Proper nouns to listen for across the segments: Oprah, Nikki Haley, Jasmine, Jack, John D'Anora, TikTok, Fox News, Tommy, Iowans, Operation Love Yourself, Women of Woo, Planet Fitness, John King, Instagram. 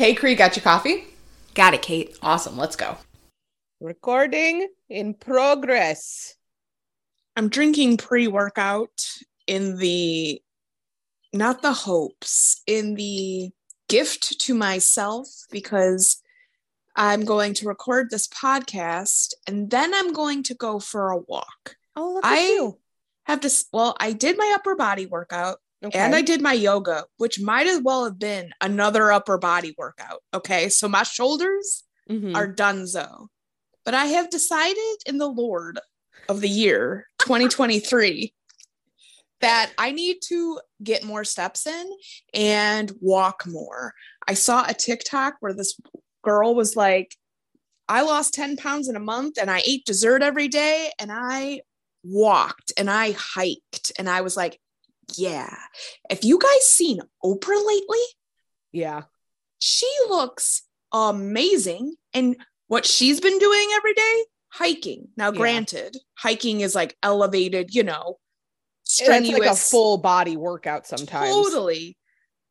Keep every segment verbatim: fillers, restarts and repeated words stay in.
Hey, Cree, got your coffee? Got it, Kate. Awesome. Let's go. Recording in progress. I'm drinking pre-workout in the, not the hopes, in the gift to myself, because I'm going to record this podcast and then I'm going to go for a walk. Oh, look at I you. Have to, well, I did my upper body workout. Okay. And I did my yoga, which might as well have been another upper body workout. Okay. So my shoulders mm-hmm. are donezo. But I have decided in the Lord of the year twenty twenty-three that I need to get more steps in and walk more. I saw a TikTok where this girl was like, I lost ten pounds in a month and I ate dessert every day and I walked and I hiked. And I was like, yeah. Have you guys seen Oprah lately? Yeah. She looks amazing. And what she's been doing every day, hiking. Now, granted, yeah. hiking is like elevated, you know, strenuous. It's like a full body workout sometimes. Totally.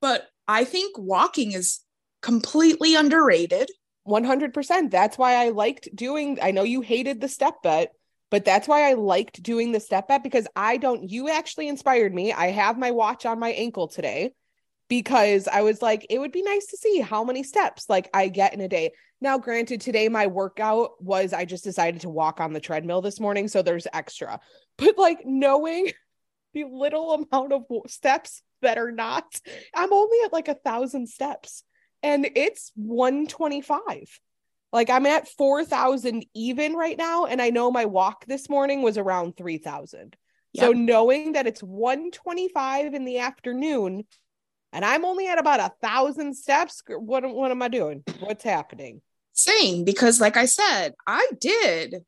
But I think walking is completely underrated. one hundred percent. That's why I liked doing, I know you hated the step bet. But that's why I liked doing the step up, because I don't, you actually inspired me. I have my watch on my ankle today because I was like, it would be nice to see how many steps like I get in a day. Now, granted, today my workout was, I just decided to walk on the treadmill this morning. So there's extra, but like knowing the little amount of steps that are not, I'm only at like a thousand steps and it's one twenty-five. Like I'm at four thousand even right now. And I know my walk this morning was around three thousand. Yep. So knowing that it's one twenty-five in the afternoon and I'm only at about a thousand steps. What, what am I doing? What's happening? Same, because like I said, I did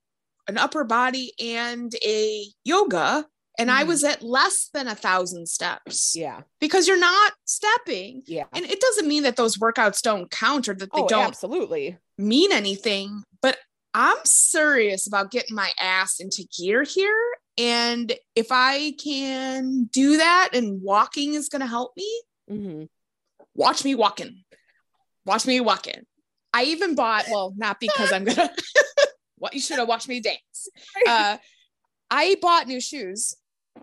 an upper body and a yoga and mm. I was at less than a thousand steps. Yeah. Because you're not stepping. Yeah. And it doesn't mean that those workouts don't count or that they oh, don't. Absolutely. Mean anything, but I'm serious about getting my ass into gear here. And if I can do that and walking is going to help me, mm-hmm. watch me walking, watch me walking. I even bought, well, not because I'm going to, what you should have watched me dance. Uh, I bought new shoes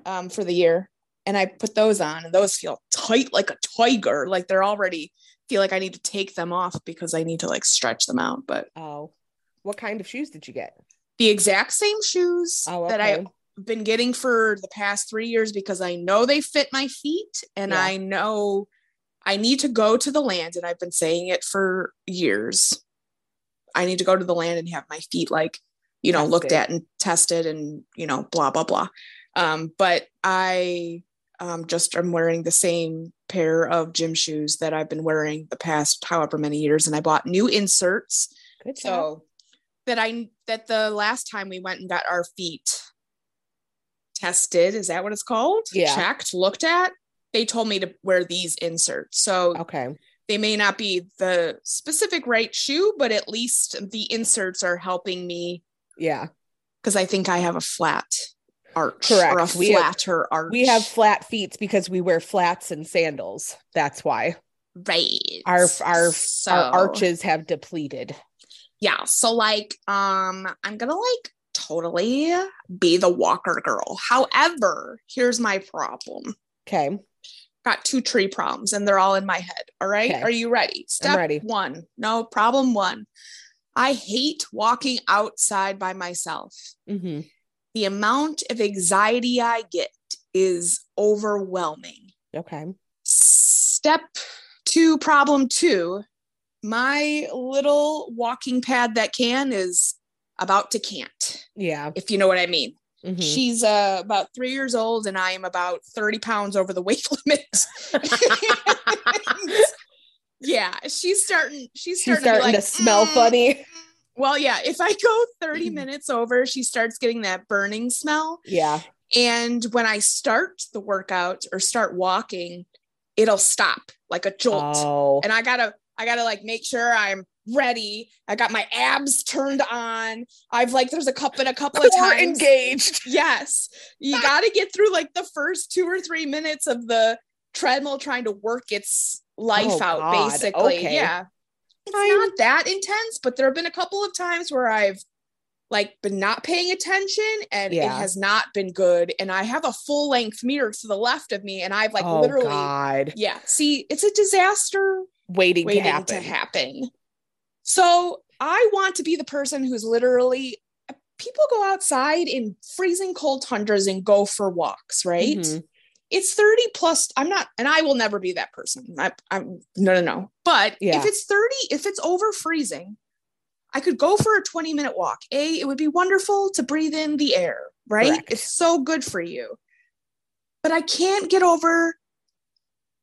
um, for the year and I put those on and those feel tight, like a tiger. Like they're already feel like I need to take them off because I need to like stretch them out. But oh, what kind of shoes did you get? The exact same shoes oh, okay. that I've been getting for the past three years because I know they fit my feet and yeah. I know I need to go to the land and I've been saying it for years. I need to go to the land and have my feet like, you know, tested. Looked at and tested and, you know, blah, blah, blah. Um, but I um, just am wearing the same pair of gym shoes that I've been wearing the past however many years, and I bought new inserts. Good job. So that I that the last time we went and got our feet tested, is that what it's called? Yeah. Checked, looked at. They told me to wear these inserts. So okay, they may not be the specific right shoe, but at least the inserts are helping me. Yeah, because I think I have a flat arch. Correct. Or a we flatter have, arch. We have flat feet because we wear flats and sandals. That's why. Right. Our our, so, our arches have depleted. Yeah. So like um I'm gonna like totally be the walker girl. However, here's my problem. Okay. Got two tree problems and they're all in my head. All right. Okay. Are you ready? Step I'm ready. One. No, problem one. I hate walking outside by myself. Mm-hmm. The amount of anxiety I get is overwhelming. Okay. Step two, problem two, my little walking pad that can is about to can't. Yeah. If you know what I mean. Mm-hmm. She's uh, about three years old and I am about thirty pounds over the weight limit. Yeah. She's starting, she's starting, she's starting to, like, to smell mm. funny. Well, yeah, if I go thirty minutes over, she starts getting that burning smell. Yeah. And when I start the workout or start walking, it'll stop like a jolt. Oh. And I gotta, I gotta like make sure I'm ready. I got my abs turned on. I've like, there's a couple and a couple of times engaged. Yes. You gotta get through like the first two or three minutes of the treadmill trying to work its life oh, out God. Basically. Okay. Yeah. it's I'm, not that intense, but there have been a couple of times where I've like been not paying attention and yeah. it has not been good. And I have a full length mirror to the left of me and I've like oh, literally, God. yeah, see, it's a disaster waiting, waiting to, happen. to happen. So I want to be the person who's literally, people go outside in freezing cold tundras and go for walks, right? Mm-hmm. It's thirty plus. I'm not, and I will never be that person. I, I'm no, no, no. But yeah. if it's thirty, if it's over freezing, I could go for a twenty minute walk. A, it would be wonderful to breathe in the air, right? Correct. It's so good for you. But I can't get over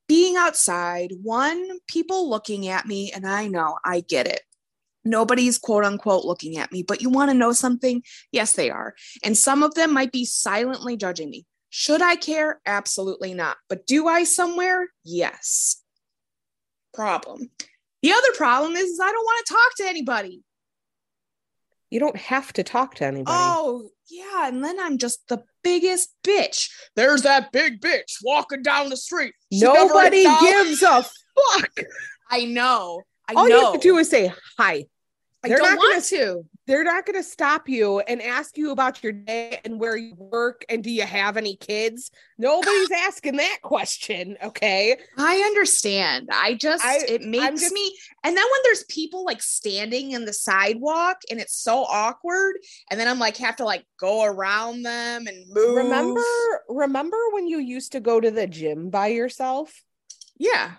being outside. One, people looking at me, and I know, I get it. Nobody's quote unquote looking at me, but you want to know something? Yes, they are. And some of them might be silently judging me. Should I care? Absolutely not. But do I somewhere? Yes. Problem. The other problem is, is I don't want to talk to anybody. You don't have to talk to anybody. Oh, yeah. And then I'm just the biggest bitch. There's that big bitch walking down the street. She Nobody gives a fuck. I know. I All know. you have to do is say hi. I they're don't want gonna, to. They're not going to stop you and ask you about your day and where you work and do you have any kids? Nobody's asking that question, okay? I understand. I just, I, it makes just, me, and then when there's people like standing in the sidewalk and it's so awkward and then I'm like, have to like go around them and move. Remember, remember when you used to go to the gym by yourself? Yeah.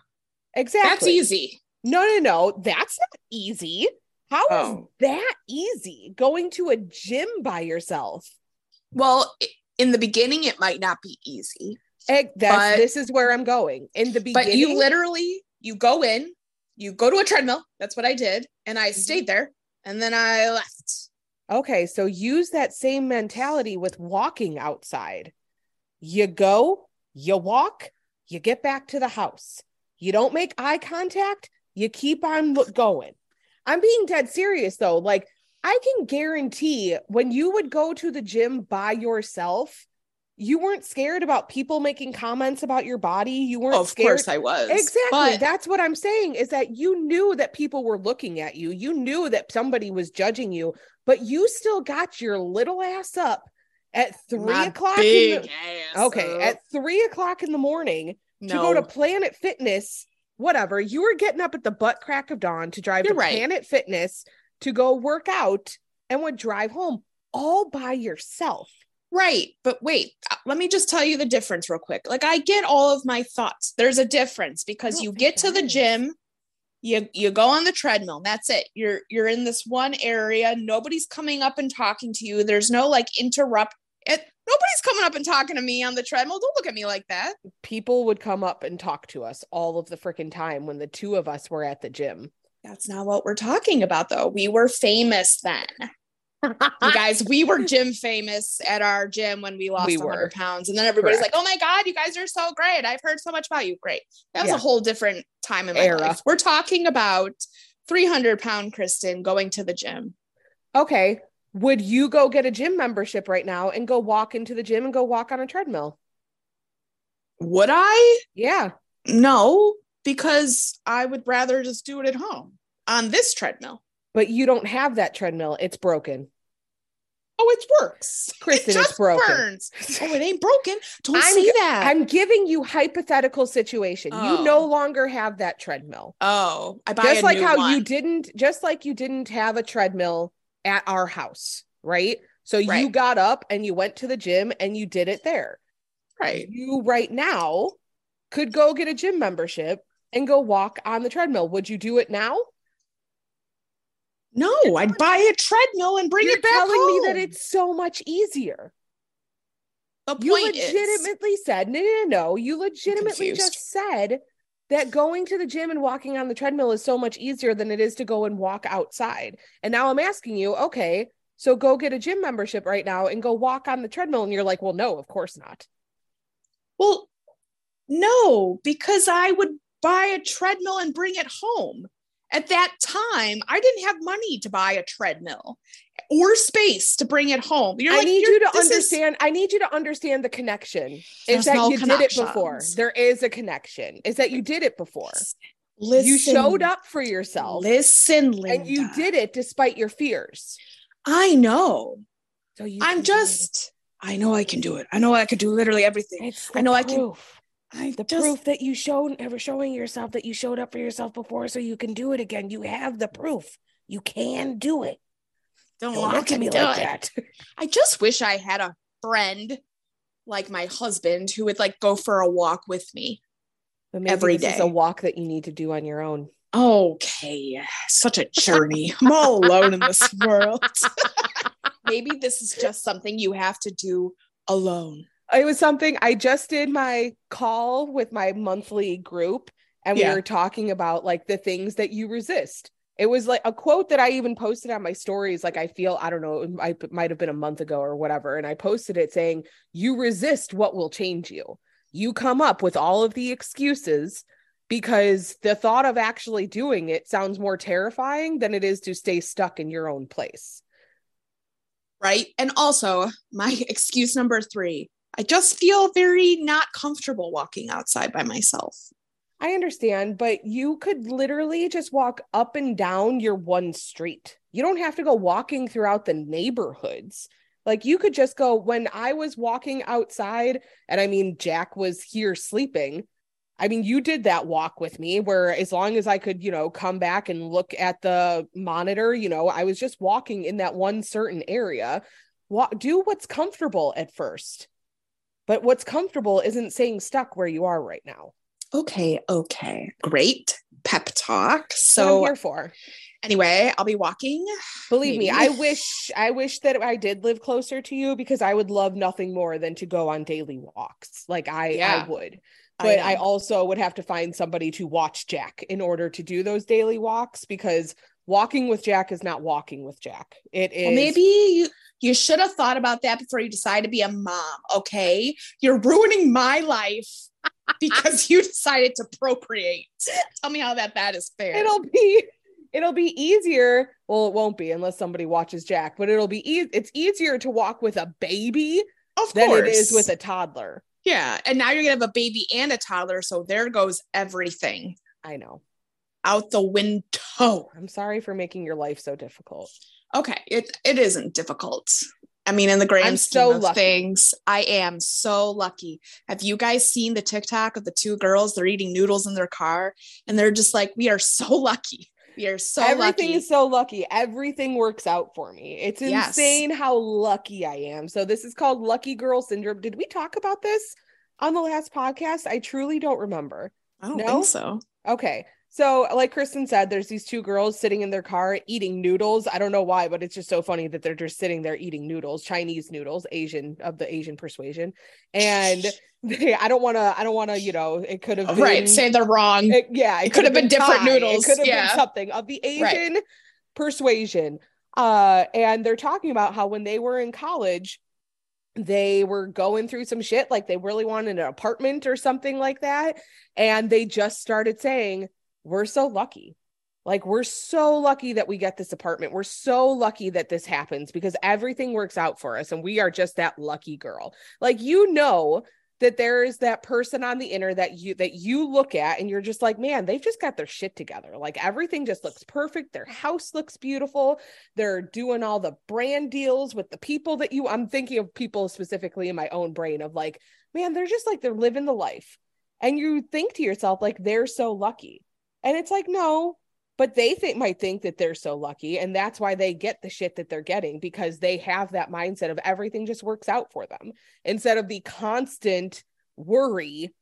Exactly. That's easy. No, no, no. That's not easy. How oh. is that easy, going to a gym by yourself? Well, in the beginning, it might not be easy. It, that's, but, this is where I'm going. In the beginning. But you literally, you go in, you go to a treadmill. That's what I did. And I stayed there. And then I left. Okay. So use that same mentality with walking outside. You go, you walk, you get back to the house. You don't make eye contact. You keep on going. I'm being dead serious though. Like, I can guarantee when you would go to the gym by yourself, you weren't scared about people making comments about your body. You weren't oh, of scared. Of course I was. Exactly. But that's what I'm saying, is that you knew that people were looking at you. You knew that somebody was judging you, but you still got your little ass up at three o'clock. In the, ass okay. Up. At three o'clock in the morning no. to go to Planet Fitness. Whatever, you were getting up at the butt crack of dawn to drive You're to right. Planet Fitness to go work out and would drive home all by yourself. Right. But wait, let me just tell you the difference real quick. Like, I get all of my thoughts. There's a difference because you get to the gym, you you go on the treadmill. That's it. You're you're in this one area. Nobody's coming up and talking to you. There's no like interrupt. It, nobody's coming up and talking to me on the treadmill. Don't look at me like that. People would come up and talk to us all of the freaking time when the two of us were at the gym. That's not what we're talking about, though. We were famous then. You guys, we were gym famous at our gym when we lost we one hundred pounds. And then everybody's Correct. Like, oh my God, you guys are so great. I've heard so much about you. Great. That was yeah. a whole different time in my Era. life. We're talking about three hundred pound Kristen going to the gym. Okay. Would you go get a gym membership right now and go walk into the gym and go walk on a treadmill? Would I? Yeah. No, because I would rather just do it at home on this treadmill. But you don't have that treadmill. It's broken. Oh, it works. Kristen, it just it's broken. Burns. Oh, it ain't broken. Don't I'm, see that. I'm giving you hypothetical situation. Oh. You no longer have that treadmill. Oh, I buy just a like new how one. you didn't, just like you didn't have a treadmill at our house, right? So right. you got up and you went to the gym and you did it there. Right. You right now could go get a gym membership and go walk on the treadmill. Would you do it now? No, it's I'd much- buy a treadmill and bring You're it back telling home. me that it's so much easier. The point you legitimately is- said, no, no, no, no. You legitimately just said that going to the gym and walking on the treadmill is so much easier than it is to go and walk outside. And now I'm asking you, okay, so go get a gym membership right now and go walk on the treadmill. And you're like, well, no, of course not. Well, no, because I would buy a treadmill and bring it home. At that time, I didn't have money to buy a treadmill or space to bring it home. You're I like, need you're, you to understand. Is... I need you to understand the connection. Is that no you did it before? There is a connection. Is that you did it before? Listen, you showed up for yourself. Listen, Linda. And you did it despite your fears. I know. So you I'm just, it. I know I can do it. I know I can do literally everything. I know proof. I can. I the just, proof that you showed, ever showing yourself that you showed up for yourself before, so you can do it again. You have the proof. You can do it. Don't, Don't look at me like it. that. I just wish I had a friend like my husband who would like go for a walk with me. But maybe every this day is a walk that you need to do on your own. Okay. Such a journey. I'm all alone in this world. Maybe this is just something you have to do alone. It was something I just did my call with my monthly group, and yeah. we were talking about like the things that you resist. It was like a quote that I even posted on my stories. Like, I feel, I don't know, I might've been a month ago or whatever. And I posted it saying, you resist what will change you. You come up with all of the excuses because the thought of actually doing it sounds more terrifying than it is to stay stuck in your own place. Right. And also my excuse number three, I just feel very not comfortable walking outside by myself. I understand, but you could literally just walk up and down your one street. You don't have to go walking throughout the neighborhoods. Like, you could just go, when I was walking outside, and I mean, Jack was here sleeping. I mean, you did that walk with me where as long as I could, you know, come back and look at the monitor, you know, I was just walking in that one certain area. Walk, do what's comfortable at first, but what's comfortable isn't staying stuck where you are right now. Okay. Okay. Great pep talk. So I'm here for. Anyway, I'll be walking. Believe maybe. me, I wish, I wish that I did live closer to you, because I would love nothing more than to go on daily walks. Like I, yeah. I would, but I, I also would have to find somebody to watch Jack in order to do those daily walks, because walking with Jack is not walking with Jack. It is. Well, maybe you, you should have thought about that before you decide to be a mom. Okay. You're ruining my life. Because you decided to procreate. Tell me how that that is fair. It'll be, it'll be easier. Well, it won't be unless somebody watches Jack, but it'll be, e- it's easier to walk with a baby of than course. it is with a toddler. Yeah. And now you're going to have a baby and a toddler. So there goes everything. I know. Out the window. I'm sorry for making your life so difficult. Okay. It, it isn't difficult. I mean, in the grand scheme of things, I am so lucky. Have you guys seen the TikTok of the two girls? They're eating noodles in their car and they're just like, we are so lucky. We are so Everything lucky. Everything is so lucky. Everything works out for me. It's insane yes. how lucky I am. So this is called lucky girl syndrome. Did we talk about this on the last podcast? I truly don't remember. I don't no? think so. Okay. So like Kristen said, there's these two girls sitting in their car eating noodles. I don't know why, but it's just so funny that they're just sitting there eating noodles, Chinese noodles, Asian of the Asian persuasion. And they, I don't want to, I don't want to, you know, it could have been. Right. Say they're wrong. It, yeah. It, it could have been, been different Thai. noodles. It could have yeah. been something of the Asian right. persuasion. Uh, and they're talking about how when they were in college, they were going through some shit. Like they really wanted an apartment or something like that. And they just started saying, we're so lucky. Like, we're so lucky that we get this apartment. We're so lucky that this happens because everything works out for us. And we are just that lucky girl. Like, you know, that there is that person on the internet that you, that you look at and you're just like, man, they've just got their shit together. Like everything just looks perfect. Their house looks beautiful. They're doing all the brand deals with the people that you, I'm thinking of people specifically in my own brain of like, man, they're just like, they're living the life. And you think to yourself, like, they're so lucky. And it's like, no, but they think might think that they're so lucky. And that's why they get the shit that they're getting, because they have that mindset of everything just works out for them instead of the constant worry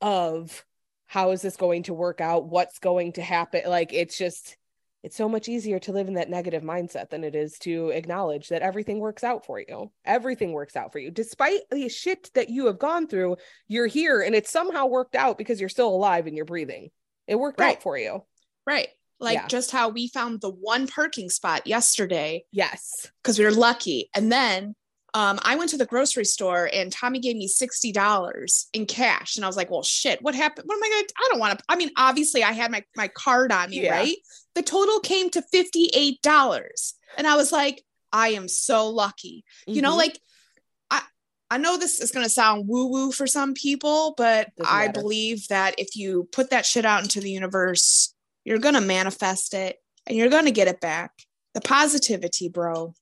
of how is this going to work out? What's going to happen? Like, it's just, it's so much easier to live in that negative mindset than it is to acknowledge that everything works out for you. Everything works out for you. Despite the shit that you have gone through, you're here and it's somehow worked out because you're still alive and you're breathing. It worked right. out for you. Right. Like yeah. just how we found the one parking spot yesterday. Yes. Because we were lucky. And then um, I went to the grocery store and Tommy gave me sixty dollars in cash. And I was like, well, shit, what happened? What am I going to, I don't want to, I mean, obviously I had my, my card on me, yeah. right? The total came to fifty-eight dollars. And I was like, I am so lucky. Mm-hmm. You know, like I, I know this is going to sound woo-woo for some people, but I believe that if you put that shit out into the universe, you're going to manifest it and you're going to get it back. The positivity, bro.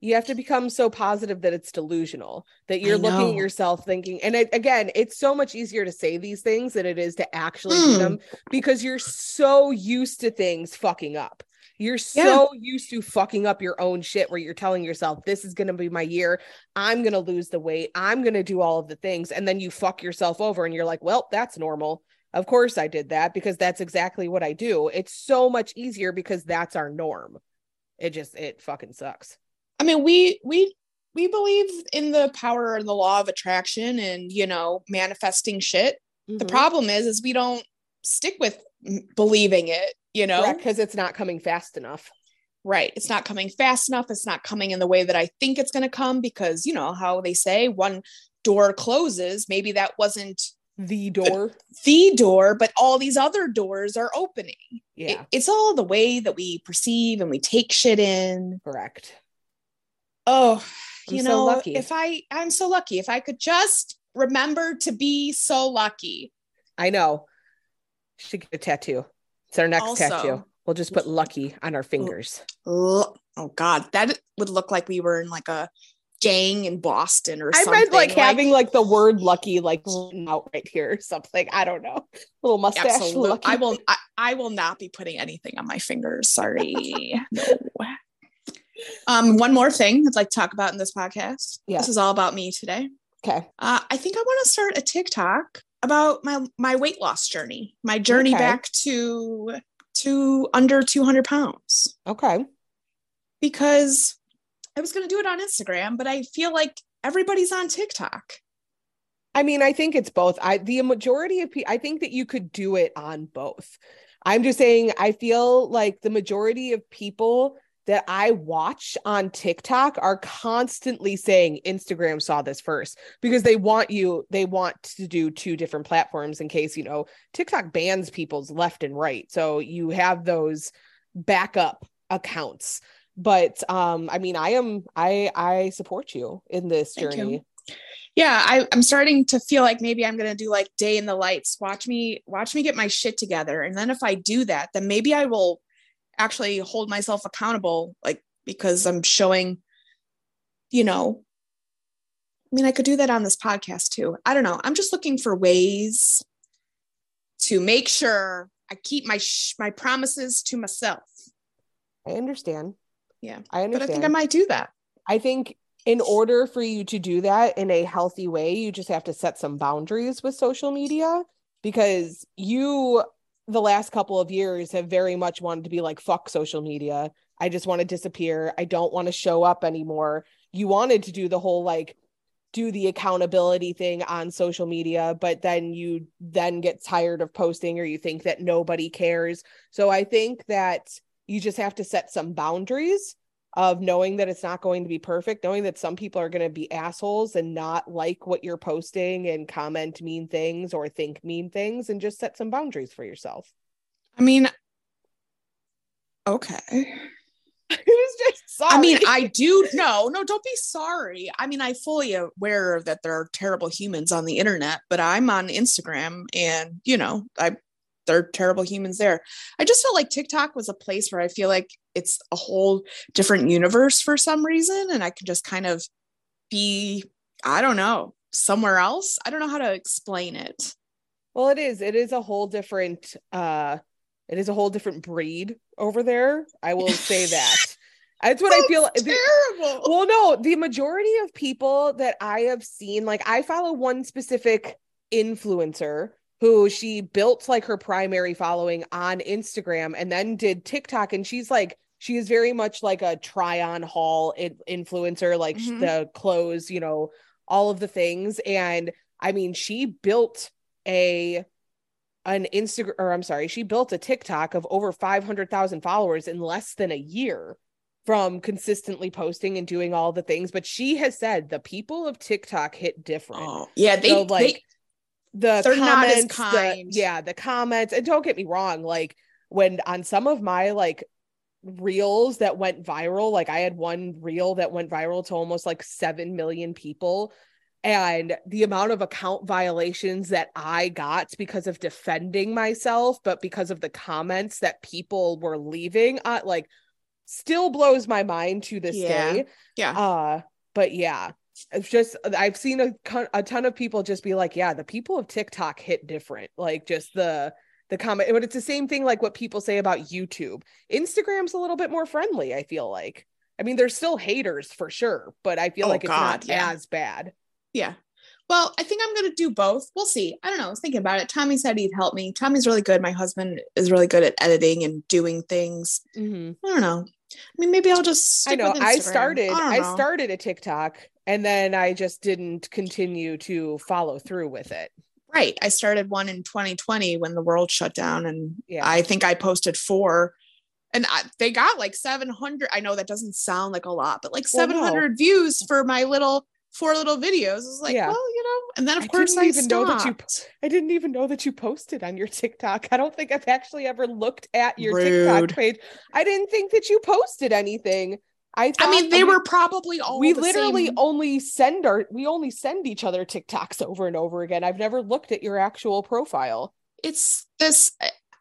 You have to become so positive that it's delusional, that you're looking at yourself thinking. And it, again, it's so much easier to say these things than it is to actually mm. do them, because you're so used to things fucking up. You're so yeah. used to fucking up your own shit, where you're telling yourself, this is going to be my year. I'm going to lose the weight. I'm going to do all of the things. And then you fuck yourself over and you're like, well, that's normal. Of course I did that, because that's exactly what I do. It's so much easier because that's our norm. It just, it fucking sucks. I mean, we, we, we believe in the power and the law of attraction and, you know, manifesting shit. Mm-hmm. The problem is, is we don't stick with believing it, you know, because it's not coming fast enough. Right. It's not coming fast enough. It's not coming in the way that I think it's going to come, because, you know, how they say one door closes, maybe that wasn't the door, the, the door, but all these other doors are opening. Yeah. It, it's all the way that we perceive and we take shit in. Correct. Oh, you I'm know, so lucky. if I, I'm so lucky. If I could just remember to be so lucky. I know. Should get a tattoo. It's our next also, tattoo. We'll just put lucky on our fingers. Oh, oh God. That would look like we were in like a gang in Boston or I something. I meant like, like having like the word lucky, like out right here or something. I don't know. A little mustache. Absolutely. Lucky. I will, I, I will not be putting anything on my fingers. Sorry. No. Um, one more thing I'd like to talk about in this podcast. Yeah. This is all about me today. Okay. Uh, I think I want to start a TikTok about my, my weight loss journey, my journey okay. back to, to under two hundred pounds. Okay. Because I was going to do it on Instagram, but I feel like everybody's on TikTok. I mean, I think it's both. I, the majority of people, I think that you could do it on both. I'm just saying, I feel like the majority of people that I watch on TikTok are constantly saying Instagram saw this first, because they want you, they want to do two different platforms in case, you know, TikTok bans people's left and right. So you have those backup accounts, but um, I mean, I am, I, I support you in this Thank journey. You. Yeah. I, I'm starting to feel like maybe I'm going to do like day in the lights, watch me, watch me get my shit together. And then if I do that, then maybe I will actually hold myself accountable, like, because I'm showing, you know, I mean, I could do that on this podcast too. I don't know. I'm just looking for ways to make sure I keep my, sh- my promises to myself. I understand. Yeah. I understand. But I think I might do that. I think in order for you to do that in a healthy way, you just have to set some boundaries with social media, because you the last couple of years have very much wanted to be like, fuck social media. I just want to disappear. I don't want to show up anymore. You wanted to do the whole, like, do the accountability thing on social media, but then you then get tired of posting, or you think that nobody cares. So I think that you just have to set some boundaries of knowing that it's not going to be perfect, knowing that some people are going to be assholes and not like what you're posting and comment mean things or think mean things, and just set some boundaries for yourself. I mean, okay. It was just sorry. I mean, I do. No, no, don't be sorry. I mean, I fully aware that there are terrible humans on the internet, but I'm on Instagram and, you know, I, they're terrible humans there. I just felt like TikTok was a place where I feel like it's a whole different universe for some reason. And I could just kind of be, I don't know, somewhere else. I don't know how to explain it. Well, it is, it is a whole different, uh, it is a whole different breed over there. I will say that. That's what That's I feel. Terrible. The, well, no, the majority of people that I have seen, like, I follow one specific influencer who she built like her primary following on Instagram and then did TikTok. And she's like, she is very much like a try on haul in- influencer, like mm-hmm. the clothes, you know, all of the things. And I mean, she built a, an Instagram, or I'm sorry, she built a TikTok of over five hundred thousand followers in less than a year from consistently posting and doing all the things. But she has said the people of TikTok hit different. Oh, yeah. They so, like, they- The They're comments, not as kind. The, yeah, the comments. And don't get me wrong, like, when on some of my like reels that went viral. Like I had one reel that went viral to almost like seven million people. And the amount of account violations that I got because of defending myself, but because of the comments that people were leaving, uh, like still blows my mind to this yeah. day. Yeah. Uh, but yeah, it's just, I've seen a, a ton of people just be like, yeah, the people of TikTok hit different. Like just the, the comment, but it's the same thing. Like what people say about YouTube, Instagram's a little bit more friendly. I feel like, I mean, there's still haters for sure, but I feel oh, like it's God, not yeah. as bad. Yeah. Well, I think I'm going to do both. We'll see. I don't know. I was thinking about it. Tommy said he'd help me. Tommy's really good. My husband is really good at editing and doing things. Mm-hmm. I don't know. I mean, maybe I'll just stick I know. With Instagram. I started, I, I started a TikTok and then I just didn't continue to follow through with it. Right. I started one in twenty twenty when the world shut down and yeah. I think I posted four. And I, they got like seven hundred. I know that doesn't sound like a lot, but like well, seven hundred no. views for my little four little videos. I was like, yeah. well, you know, and then of I course didn't I even stopped. Know that you, I didn't even know that you posted on your TikTok. I don't think I've actually ever looked at your Rude. TikTok page. I didn't think that you posted anything. I thought, I mean, they I mean, were probably all we the literally same. only send our, we only send each other TikToks over and over again. I've never looked at your actual profile. It's this,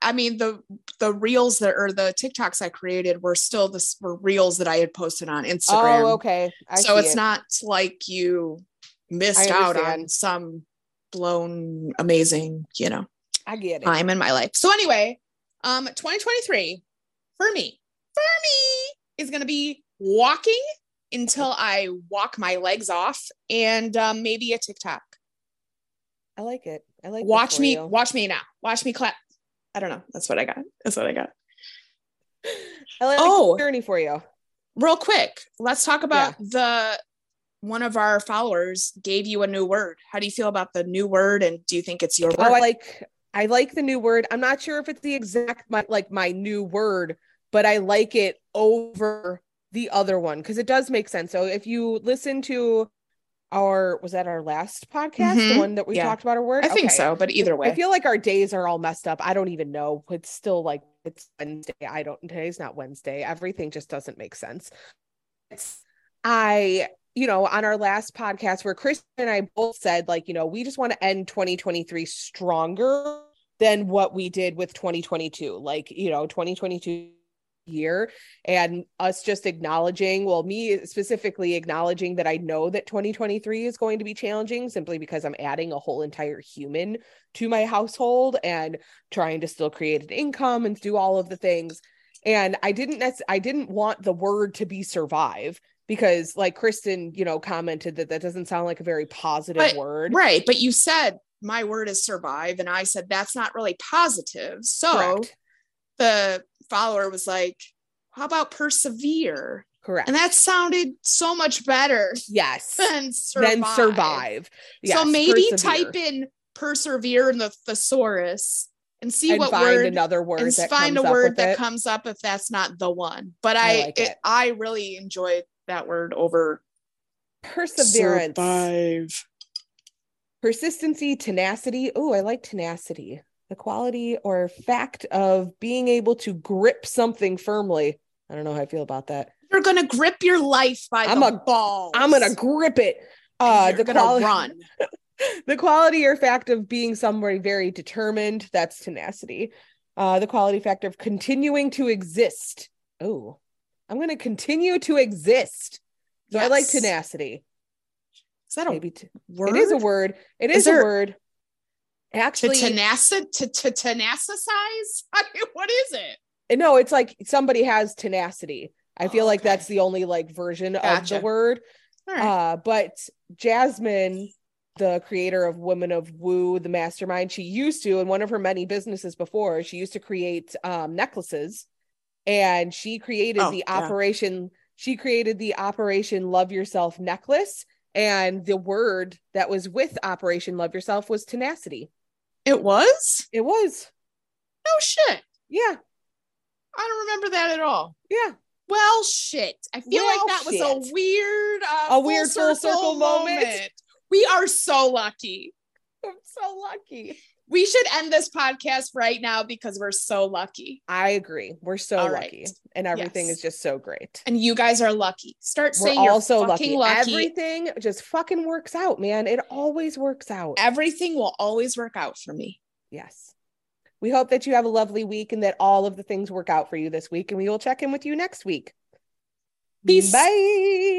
I mean, the, the reels that or the TikToks I created were still this were reels that I had posted on Instagram. Oh, okay. I so it's it. not like you missed out on some blown, amazing, you know, I get it. time in my life. So anyway, um, twenty twenty-three for me, for me is going to be walking until I walk my legs off and, um, maybe a TikTok. I like it. I like watch me, you. watch me now, watch me clap. I don't know. That's what I got. That's what I got. I like oh, the journey for you. Real quick. Let's talk about yeah. the, one of our followers gave you a new word. How do you feel about the new word? And do you think it's your word? Oh, I like, I like the new word. I'm not sure if it's the exact, my, like my new word, but I like it over the other one. Cause it does make sense. So if you listen to our, was that our last podcast? Mm-hmm. The one that we yeah. talked about our word? I okay. think so, but either way. I feel like our days are all messed up. I don't even know. It's still like, it's Wednesday. I don't, today's not Wednesday. Everything just doesn't make sense. It's, I, you know, on our last podcast where Chris and I both said like, you know, we just want to end twenty twenty-three stronger than what we did with twenty twenty-two. Like, you know, twenty twenty-two year and us just acknowledging, well, me specifically acknowledging that I know that twenty twenty-three is going to be challenging simply because I'm adding a whole entire human to my household and trying to still create an income and do all of the things. And I didn't, nec- I didn't want the word to be survive because like Kristen, you know, commented that that doesn't sound like a very positive but, word. Right. But you said my word is survive. And I said, that's not really positive. So Correct. the follower was like, how about persevere? Correct. And that sounded so much better. Yes. Than survive. Than survive. Yes, so maybe persevere. Type in persevere in the thesaurus and see and what find word another word and that find comes a up word that it. comes up if that's not the one. But I, I, like it. It, I really enjoyed that word over perseverance, survive. Persistency, tenacity. Oh, I like tenacity. The quality or fact of being able to grip something firmly. I don't know how I feel about that. You're going to grip your life by I'm the a, balls. I'm going to grip it. Uh, you're going to run. The quality or fact of being somebody very determined. That's tenacity. Uh, the quality factor of continuing to exist. Oh, I'm going to continue to exist. So yes. I like tenacity. Is that a Maybe t- word? It is a word. It is, is there- a word. Actually, to tenacity, to, to tenacitize? I mean, what is it? No, it's like somebody has tenacity. I feel oh, okay. like that's the only like version gotcha. of the word. Right. Uh, but Jasmine, the creator of Women of Woo, the mastermind, she used to, in one of her many businesses before, she used to create um, necklaces, and she created oh, the yeah. operation. She created the Operation Love Yourself necklace, and the word that was with Operation Love Yourself was tenacity. It was? It was. No shit. Yeah. I don't remember that at all. Yeah. Well, shit. I feel well, like that shit. was a weird, uh, a weird full circle, circle moment. moment. We are so lucky. I'm so lucky. We should end this podcast right now because we're so lucky. I agree. We're so all lucky. Right. And everything yes. is just so great. And you guys are lucky. Start saying we're all so lucky. lucky. Everything just fucking works out, man. It always works out. Everything will always work out for me. Yes. We hope that you have a lovely week and that all of the things work out for you this week. And we will check in with you next week. Peace. Bye.